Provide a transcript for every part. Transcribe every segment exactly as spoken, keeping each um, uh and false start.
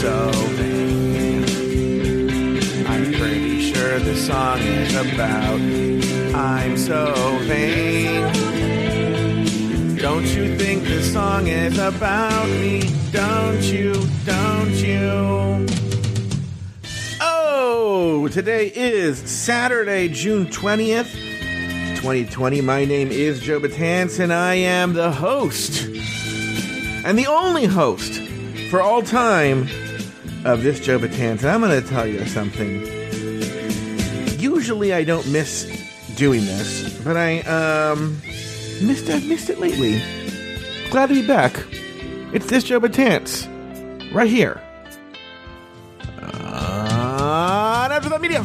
so vain. I'm pretty sure this song is about I'm so vain. Don't you think this song is about me? Don't you, don't you? Oh, today is Saturday, June twentieth, twenty twenty. My name is Joe Betance, and I am the host, and the only host for all time of this Joe Betance. And I'm going to tell you something. Usually I don't miss doing this, but I um missed, I've missed it lately. Glad to be back. It's this Joe Betance right here on After the Media.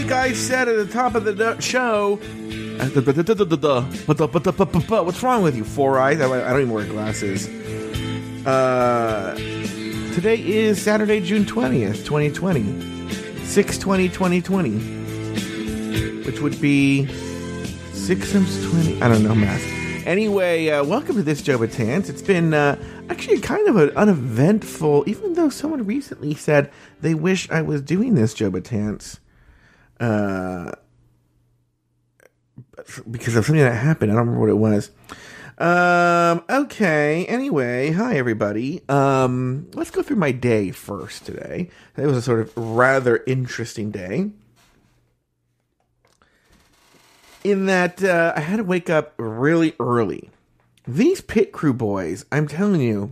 Like I said at the top of the show, what's wrong with you, Four Eyes? I don't even wear glasses. Uh, today is Saturday, June twentieth, twenty twenty. six twenty twenty twenty. Which would be six times twenty. I don't know math. Anyway, uh, welcome to this Joe Betance. It's been uh, actually kind of an uneventful, even though someone recently said they wish I was doing this Joe Betance. Uh, because of something that happened. I don't remember what it was. Um, okay. Anyway, hi everybody. Um, let's go through my day first today. It was a sort of rather interesting day, in that, uh, I had to wake up really early. These pit crew boys, I'm telling you,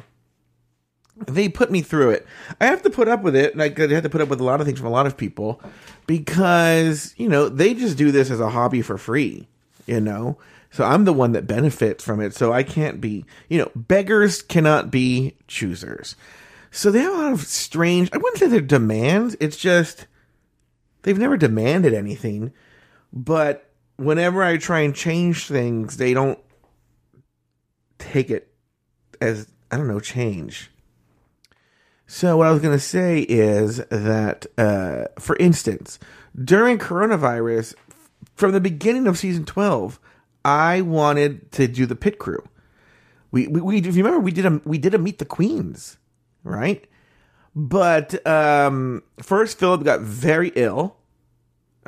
they put me through it. I have to put up with it, and I had to put up with a lot of things from a lot of people, because, you know, they just do this as a hobby for free, you know? So I'm the one that benefits from it, so I can't be, you know, beggars cannot be choosers. So they have a lot of strange, I wouldn't say they're demands, it's just, they've never demanded anything, but whenever I try and change things, they don't take it as, I don't know, change. So what I was going to say is that, uh, for instance, during coronavirus, from the beginning of season twelve, I wanted to do the pit crew. We, we, we if you remember, we did a, we did a Meet the Queens, right? But, um, first Philip got very ill.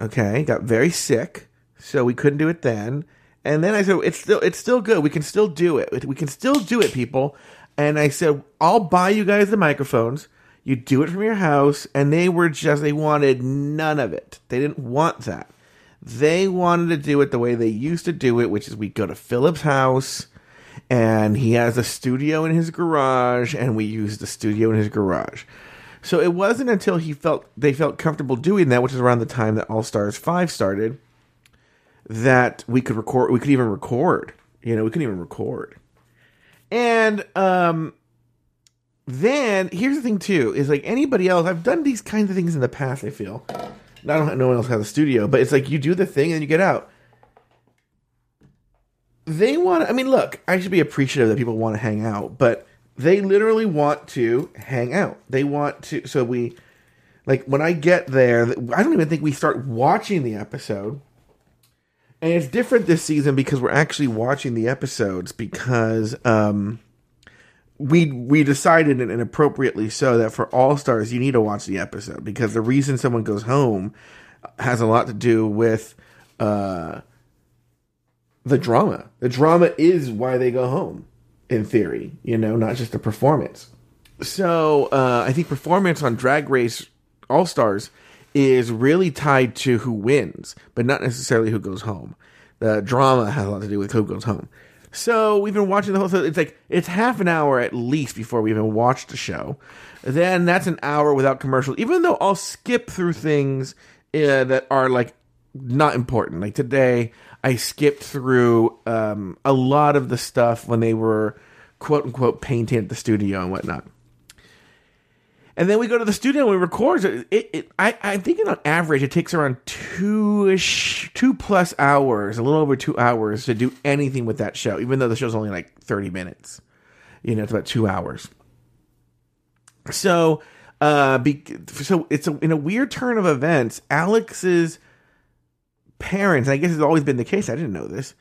Okay. Got very sick. So we couldn't do it then. And then I said, it's still, it's still good. We can still do it. We can still do it, people. And I said, I'll buy you guys the microphones. You do it from your house. And they were just, they wanted none of it. They didn't want that. They wanted to do it the way they used to do it, which is we go to Philip's house, and he has a studio in his garage, and we use the studio in his garage. So it wasn't until he felt they felt comfortable doing that, which is around the time that All Stars five started, that we could record, we could even record. You know, we couldn't even record. And um, then, here's the thing, too, is like anybody else, I've done these kinds of things in the past, I feel. I don't know, no one else has a studio, but it's like you do the thing and you get out. They want to, I mean, look, I should be appreciative that people want to hang out, but they literally want to hang out. They want to, so we, like when I get there, I don't even think we start watching the episode. And it's different this season because we're actually watching the episodes because um, we we decided, and appropriately so, that for All Stars, you need to watch the episode because the reason someone goes home has a lot to do with uh, the drama. The drama is why they go home, in theory, you know, not just the performance. So uh, I think performance on Drag Race All Stars is really tied to who wins, but not necessarily who goes home. The drama has a lot to do with who goes home. So we've been watching the whole thing. It's like, it's half an hour at least before we even watch the show. Then that's an hour without commercials, even though I'll skip through things uh, that are like not important. Like today, I skipped through um, a lot of the stuff when they were quote unquote painting at the studio and whatnot. And then we go to the studio and we record. It, it, I, I think on average it takes around two-ish, two plus hours, a little over two hours to do anything with that show, even though the show's only like thirty minutes. You know, it's about two hours. So, uh, be, so it's a, in a weird turn of events, Alex's parents, I guess it's always been the case, I didn't know this,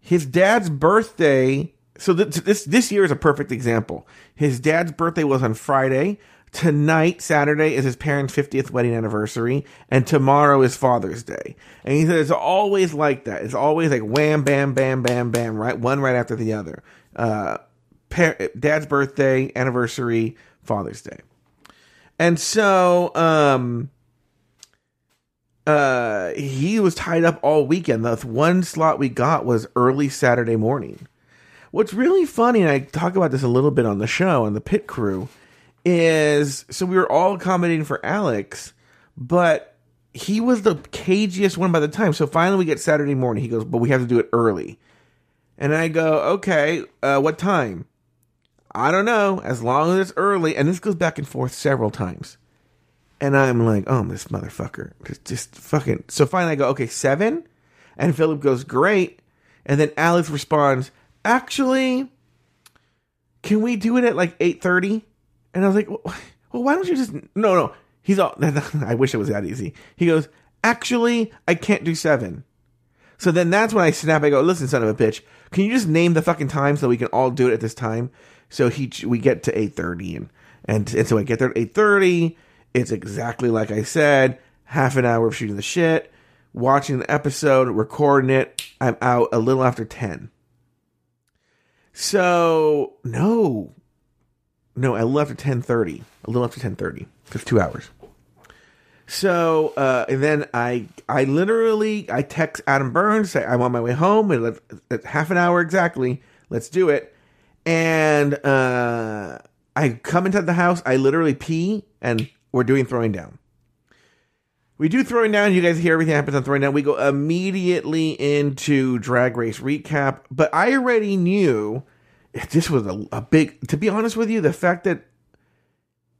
his dad's birthday... So this, this this year is a perfect example. His dad's birthday was on Friday. Tonight, Saturday, is his parents' fiftieth wedding anniversary. And tomorrow is Father's Day. And he said it's always like that. It's always like wham, bam, bam, bam, bam, right? One right after the other. Uh, par- dad's birthday, anniversary, Father's Day. And so... um. Uh, he was tied up all weekend. The one slot we got was early Saturday morning. What's really funny, and I talk about this a little bit on the show, on the pit crew, is, so we were all accommodating for Alex, but he was the cagiest one by the time. So finally we get Saturday morning. He goes, but we have to do it early. And I go, okay, uh, what time? I don't know, as long as it's early. And this goes back and forth several times. And I'm like, oh, this motherfucker. Just, just fucking. So finally I go, okay, seven? And Philip goes, great. And then Alex responds, actually, can we do it at like eight thirty? And I was like, well, why don't you just... No, no. He's all... I wish it was that easy. He goes, actually, I can't do seven. So then that's when I snap. I go, listen, son of a bitch. Can you just name the fucking time so we can all do it at this time? So he we get to eight thirty. And, and, and so I get there at eight thirty. It's exactly like I said. Half an hour of shooting the shit. Watching the episode. Recording it. I'm out a little after ten. So, no. No, I left at ten thirty. A little after ten thirty. Because two hours. So, uh, and then I I literally, I text Adam Burns, say I'm on my way home. And it's half an hour exactly. Let's do it. And uh, I come into the house. I literally pee. And we're doing Throwing Down. We do Throwing Down. You guys hear everything happens on Throwing Down. We go immediately into Drag Race Recap. But I already knew this was a, a big... To be honest with you, the fact that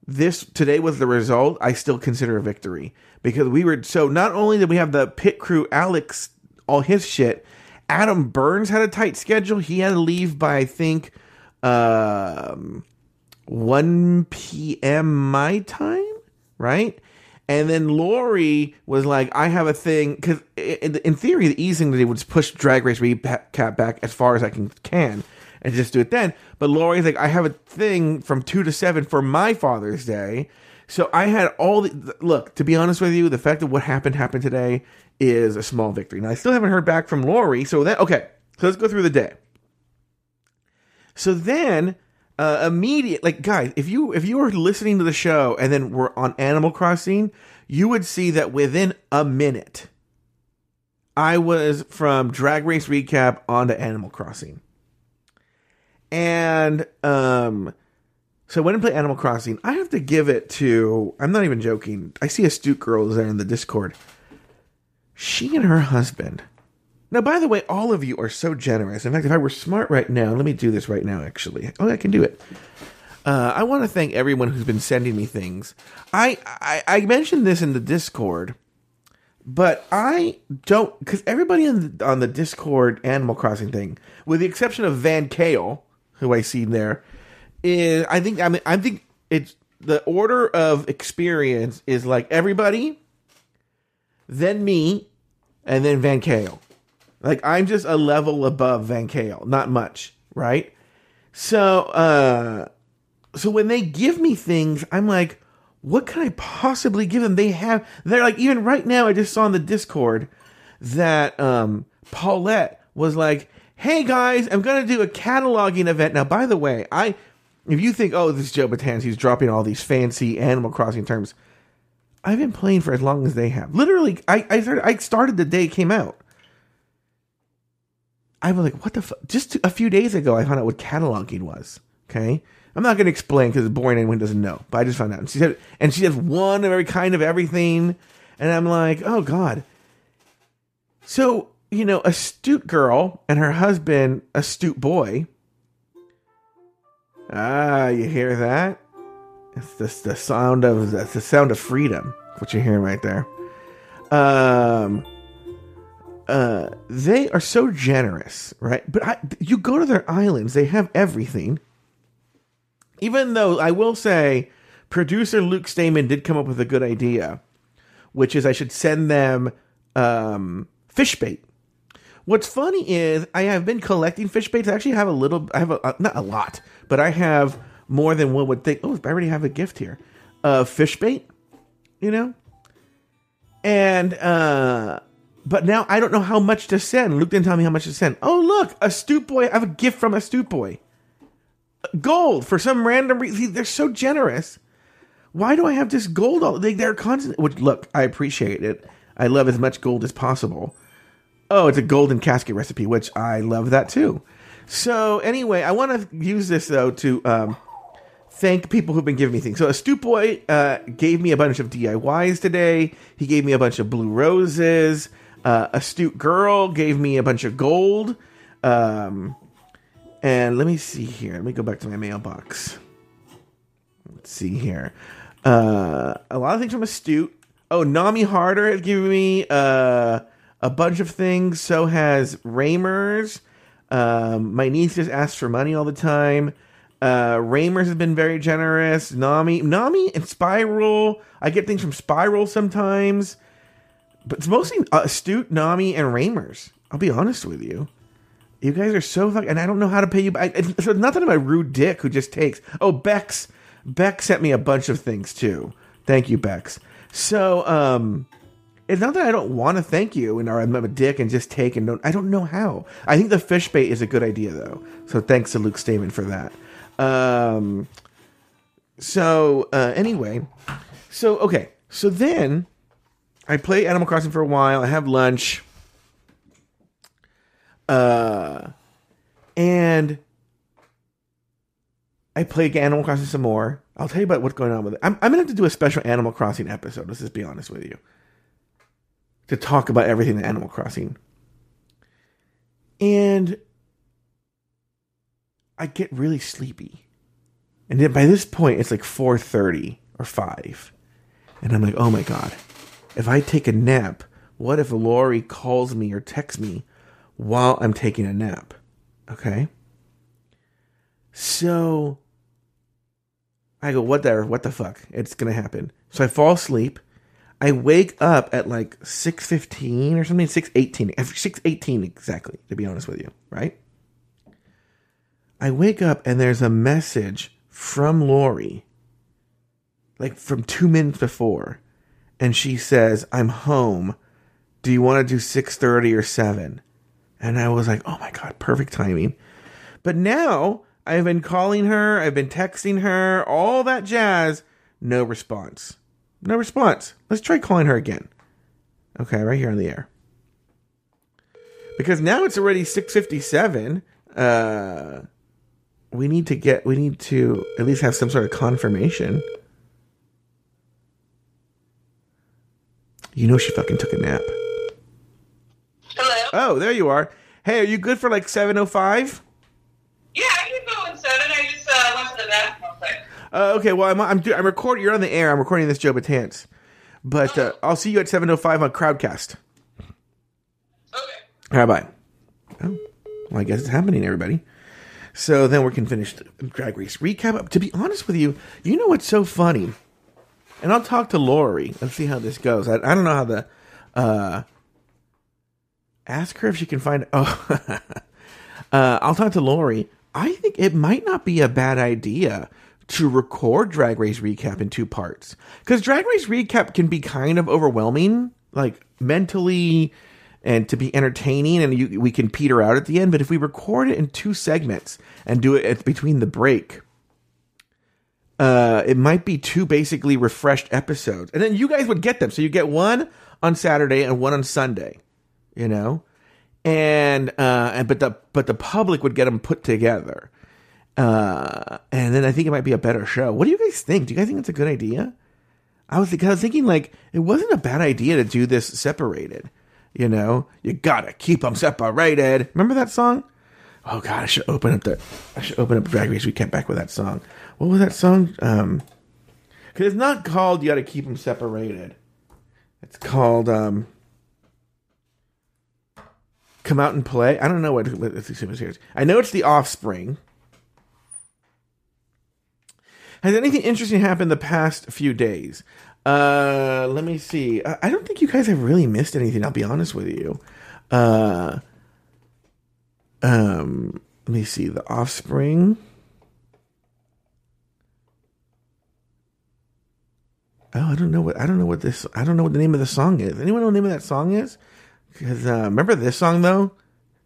this today was the result, I still consider a victory. Because we were... So not only did we have the pit crew, Alex, all his shit, Adam Burns had a tight schedule. He had to leave by, I think, um, one p.m. my time, right? And then Lori was like, I have a thing. Because in theory, the easy thing to do would push Drag Race Recap back as far as I can, can and just do it then. But Lori's like, I have a thing from two to seven for my Father's Day. So I had all the... Look, to be honest with you, the fact that what happened happened today is a small victory. Now, I still haven't heard back from Lori. So that... Okay, so let's go through the day. So then... Uh, immediate, like guys, if you if you were listening to the show and then were on Animal Crossing, you would see that within a minute, I was from Drag Race Recap onto Animal Crossing, and um, so I went and played Animal Crossing. I have to give it to, I'm not even joking. I see Astute Girls there in the Discord. She and her husband. Now, by the way, all of you are so generous. In fact, if I were smart right now, let me do this right now, actually. Oh, I can do it. Uh, I want to thank everyone who's been sending me things. I, I, I mentioned this in the Discord, but I don't... Because everybody on the, on the Discord Animal Crossing thing, with the exception of Van Kale, who I see there, is... I think, I mean, I think it's... The order of experience is like everybody, then me, and then Van Kale. Like, I'm just a level above Van Kale. Not much, right? So, uh, so when they give me things, I'm like, what can I possibly give them? They have, they're like, even right now, I just saw in the Discord that um, Paulette was like, hey, guys, I'm going to do a cataloging event. Now, by the way, I, if you think, oh, this is Joe Betance, he's dropping all these fancy Animal Crossing terms. I've been playing for as long as they have. Literally, I, I, started, I started the day it came out. I was like, what the fuck? Just a few days ago, I found out what cataloging was, okay? I'm not going to explain because it's boring and anyone doesn't know, but I just found out. And she said, and she has one of every kind of everything, and I'm like, oh, God. So, you know, Astute Girl and her husband, Astute Boy. Ah, you hear that? It's this the sound of that's the sound of freedom, what you're hearing right there. Um, uh, they are so generous, right? But I, you go to their islands, they have everything. Even though I will say, producer Luke Stamen did come up with a good idea, which is I should send them um, fish bait. What's funny is I have been collecting fish baits. I actually have a little, I have a, not a lot, but I have more than one would think. Oh, I already have a gift here. Uh, fish bait, you know? And, uh, but now I don't know how much to send. Luke didn't tell me how much to send. Oh, look, Astute Boy. I have a gift from Astute Boy. Gold for some random reason. They're so generous. Why do I have this gold? All they, they're constant. Which, look, I appreciate it. I love as much gold as possible. Oh, it's a golden casket recipe, which I love that too. So anyway, I want to use this though to um, thank people who've been giving me things. So Astute Boy uh, gave me a bunch of D I Ys today. He gave me a bunch of blue roses. Uh, Astute Girl gave me a bunch of gold. Um, and let me see here. Let me go back to my mailbox. Let's see here. Uh, a lot of things from Astute. Oh, Nami Harder has given me uh, a bunch of things. So has Ramers. Um, my niece just asks for money all the time. Uh, Ramers has been very generous. Nami, Nami, and Spiral. I get things from Spiral sometimes, but it's mostly Astute, Nami, and Ramers. I'll be honest with you. You guys are so fucking, and I don't know how to pay you. I, it's, so it's nothing about rude dick who just takes. Oh, Bex. Bex sent me a bunch of things too. Thank you, Bex. So, um, it's not that I don't want to thank you and I'm a dick and just take and don't, I don't know how. I think the fish bait is a good idea though. So thanks to Luke Stamen for that. Um, so, uh, anyway, so, okay. So then I play Animal Crossing for a while. I have lunch. Uh, and I play Animal Crossing some more. I'll tell you about what's going on with it. I'm, I'm going to have to do a special Animal Crossing episode. Let's just be honest with you. To talk about everything in Animal Crossing. And I get really sleepy. And then by this point, it's like four thirty or five. And I'm like, oh my God. If I take a nap, what if Lori calls me or texts me while I'm taking a nap? Okay? So I go, whatever, what the fuck? It's going to happen. So I fall asleep. I wake up at like six fifteen or something, six eighteen. six eighteen exactly, to be honest with you, right? I wake up and there's a message from Lori, like from two minutes before. And she says, I'm home. Do you want to do six thirty or seven? And I was like, oh my God, perfect timing. But now I've been calling her. I've been texting her. All that jazz. No response. No response. Let's try calling her again. Okay, right here on the air. Because now it's already six fifty-seven. Uh, we need to get, we need to at least have some sort of confirmation. You know she fucking took a nap. Hello? Oh, there you are. Hey, are you good for like seven oh five? Yeah, I can go in seven. I just uh, went to the bathroom real quick. Uh, okay, well, I'm I'm, I'm recording. You're on the air. I'm recording this Joe Betance. But uh, I'll see you at seven oh five on Crowdcast. Okay. All right, bye. Oh, well, I guess it's happening, everybody. So then we can finish the Drag Race Recap. To be honest with you, you know what's so funny? And I'll talk to Lori and see how this goes. I, I don't know how the... Uh, ask her if she can find... Oh, uh, I'll talk to Lori. I think it might not be a bad idea to record Drag Race Recap in two parts. Because Drag Race Recap can be kind of overwhelming, like mentally, and to be entertaining, and you, we can peter out at the end. But if we record it in two segments and do it at, between the break, uh, it might be two basically refreshed episodes. And then you guys would get them. So you get one on Saturday and one on Sunday, you know? And, uh, and but the but the public would get them put together. Uh, and then I think it might be a better show. What do you guys think? Do you guys think it's a good idea? I was, I was thinking, like, it wasn't a bad idea to do this separated. You know, you gotta keep them separated. Remember that song? Oh God, I should open up the, I should open up Drag Race Recap back with that song. What was that song? Um, Because it's not called you got to keep them separated. It's called um, Come Out and Play. I don't know what this is here. I know it's The Offspring. Has anything interesting happened the past few days? Uh, let me see. I don't think you guys have really missed anything. I'll be honest with you. Uh, um, let me see. The Offspring. Oh, I don't know what I don't know what this I don't know what the name of the song is. Anyone know what the name of that song is? Because uh, remember this song though.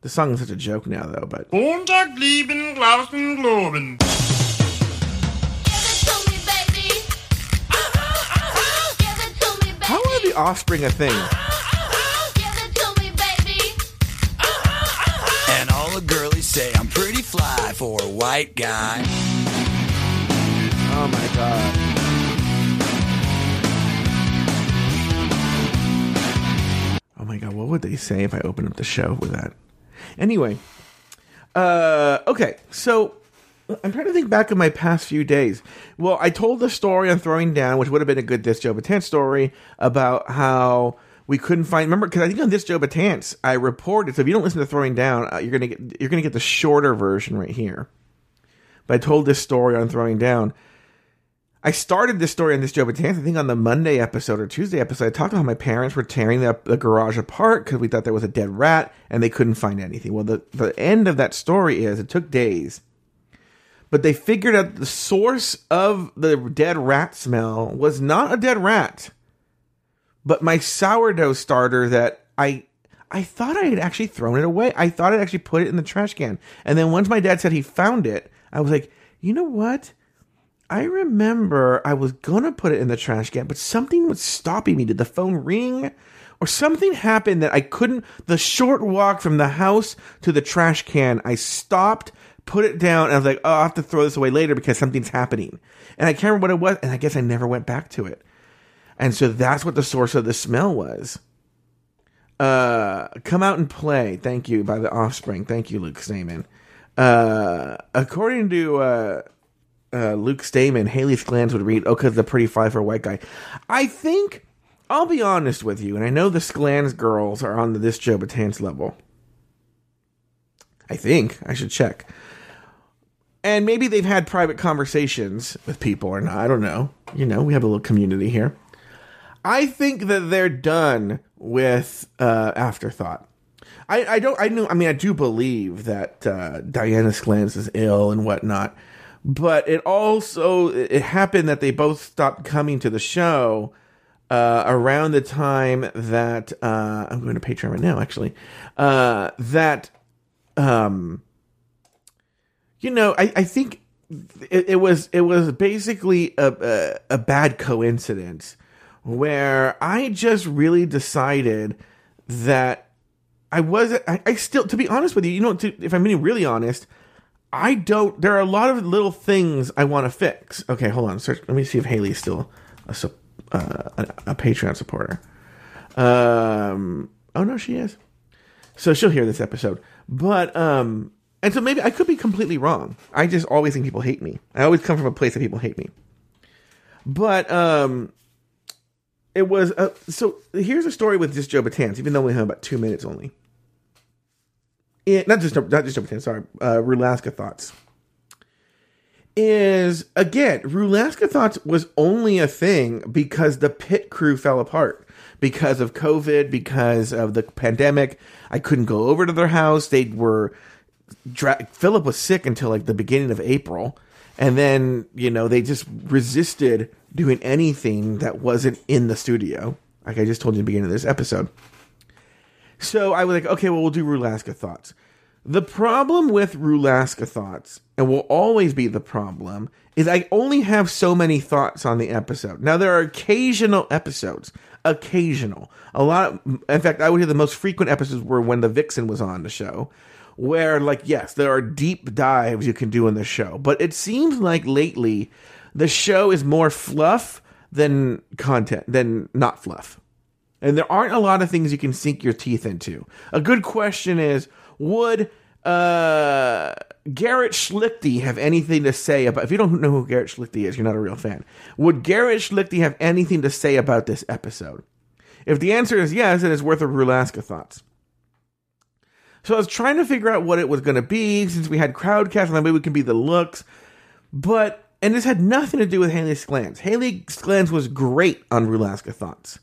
The song is such a joke now though. But. Montag lieben, glauben, globen. Offspring a thing. And all the girlies say I'm pretty fly for a white guy. Oh my god. Oh my god, what would they say if I opened up the show with that? Anyway. Uh okay, so I'm trying to think back of my past few days. Well, I told the story on Throwing Down, which would have been a good This Joe Betance story, about how we couldn't find. Remember, because I think on This Joe Betance, I reported. So if you don't listen to Throwing Down, uh, you're gonna get you're gonna get the shorter version right here. But I told this story on Throwing Down. I started this story on This Joe Betance. I think on the Monday episode or Tuesday episode, I talked about how my parents were tearing the, the garage apart because we thought there was a dead rat and they couldn't find anything. Well, the the end of that story is it took days. But they figured out the source of the dead rat smell was not a dead rat, but my sourdough starter that I I thought I had actually thrown it away. I thought I'd actually put it in the trash can. And then once my dad said he found it, I was like, you know what? I remember I was going to put it in the trash can, but something was stopping me. Did the phone ring? Or something happened that I couldn't. The short walk from the house to the trash can, I stopped, put it down, and I was like, oh, I'll have to throw this away later because something's happening. And I can't remember what it was, and I guess I never went back to it. And so that's what the source of the smell was. Uh, Come Out and Play, thank you, by The Offspring. Thank you, Luke Stamen. Uh, according to uh, uh, Luke Stamen, Haley Sklans would read, oh, because the pretty fly for a white guy. I think, I'll be honest with you, and I know the Sklans girls are on the This Joe Betance level. I think. I should check. And maybe they've had private conversations with people or not. I don't know. You know, we have a little community here. I think that they're done with uh, Afterthought. I, I don't. I know. I mean, I do believe that uh, Diana Sklans is ill and whatnot. But it also it happened that they both stopped coming to the show uh, around the time that uh, I'm going to Patreon right now. Actually, uh, that um. You know, I, I think it, it was it was basically a, a, a bad coincidence where I just really decided that I wasn't. I, I still, to be honest with you, you know, to, if I'm being really honest, I don't. There are a lot of little things I want to fix. Okay, hold on. Search, let me see if Haley is still a uh, a, a Patreon supporter. Um. Oh no, she is. So she'll hear this episode, but um. And so maybe I could be completely wrong. I just always think people hate me. I always come from a place that people hate me. But um, it was... A, so here's a story with just Joe Betance, even though we have about two minutes only. It, not, just, not just Joe Betance, sorry. Uh, Rulaska Thoughts. Is, again, Rulaska Thoughts was only a thing because the pit crew fell apart. Because of COVID, because of the pandemic. I couldn't go over to their house. They were... Dra- Philip was sick until like the beginning of April, and then you know they just resisted doing anything that wasn't in the studio. Like I just told you at the beginning of this episode. So I was like, okay, well we'll do Rulaska Thoughts. The problem with Rulaska Thoughts, and will always be the problem, is I only have so many thoughts on the episode. Now there are occasional episodes, occasional. A lot of, in fact, I would hear the most frequent episodes were when the Vixen was on the show. Where, like, yes, there are deep dives you can do in the show. But it seems like lately the show is more fluff than content, than not fluff. And there aren't a lot of things you can sink your teeth into. A good question is, would Uh, Garrett Schlichty have anything to say about... If you don't know who Garrett Schlichty is, you're not a real fan. Would Garrett Schlichty have anything to say about this episode? If the answer is yes, then it's worth a Rulaska Thoughts. So I was trying to figure out what it was going to be, since we had Crowdcast, and maybe we can be the looks. But... And this had nothing to do with Haley Sklans. Haley Sklans was great on Rulaska Thoughts.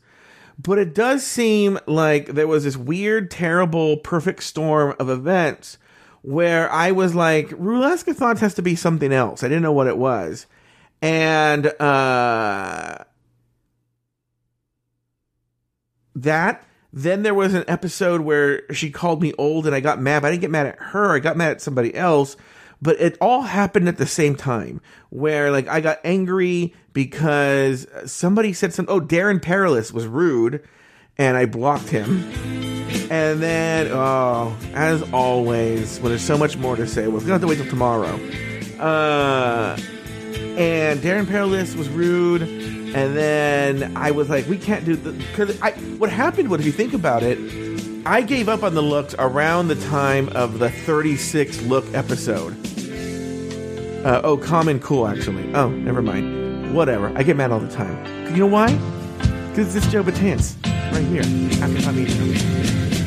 But it does seem like there was this weird, terrible, perfect storm of events where I was like, Rulaska Thoughts has to be something else. I didn't know what it was. And uh, that, then there was an episode where she called me old and I got mad. But I didn't get mad at her. I got mad at somebody else. But it all happened at the same time where, like, I got angry because somebody said something. Oh, Darren Perilous was rude, and I blocked him. And then, oh, as always, when there's so much more to say, we're going to have to wait till tomorrow. Uh, and Darren Perilous was rude, and then I was like, we can't do the... Cause I, what happened was, if you think about it, I gave up on the looks around the time of the thirty-six look episode. Uh, oh, Common Cool, actually. Oh, never mind. Whatever. I get mad all the time. You know why? Because it's Joe Betance right here. After I'm eating.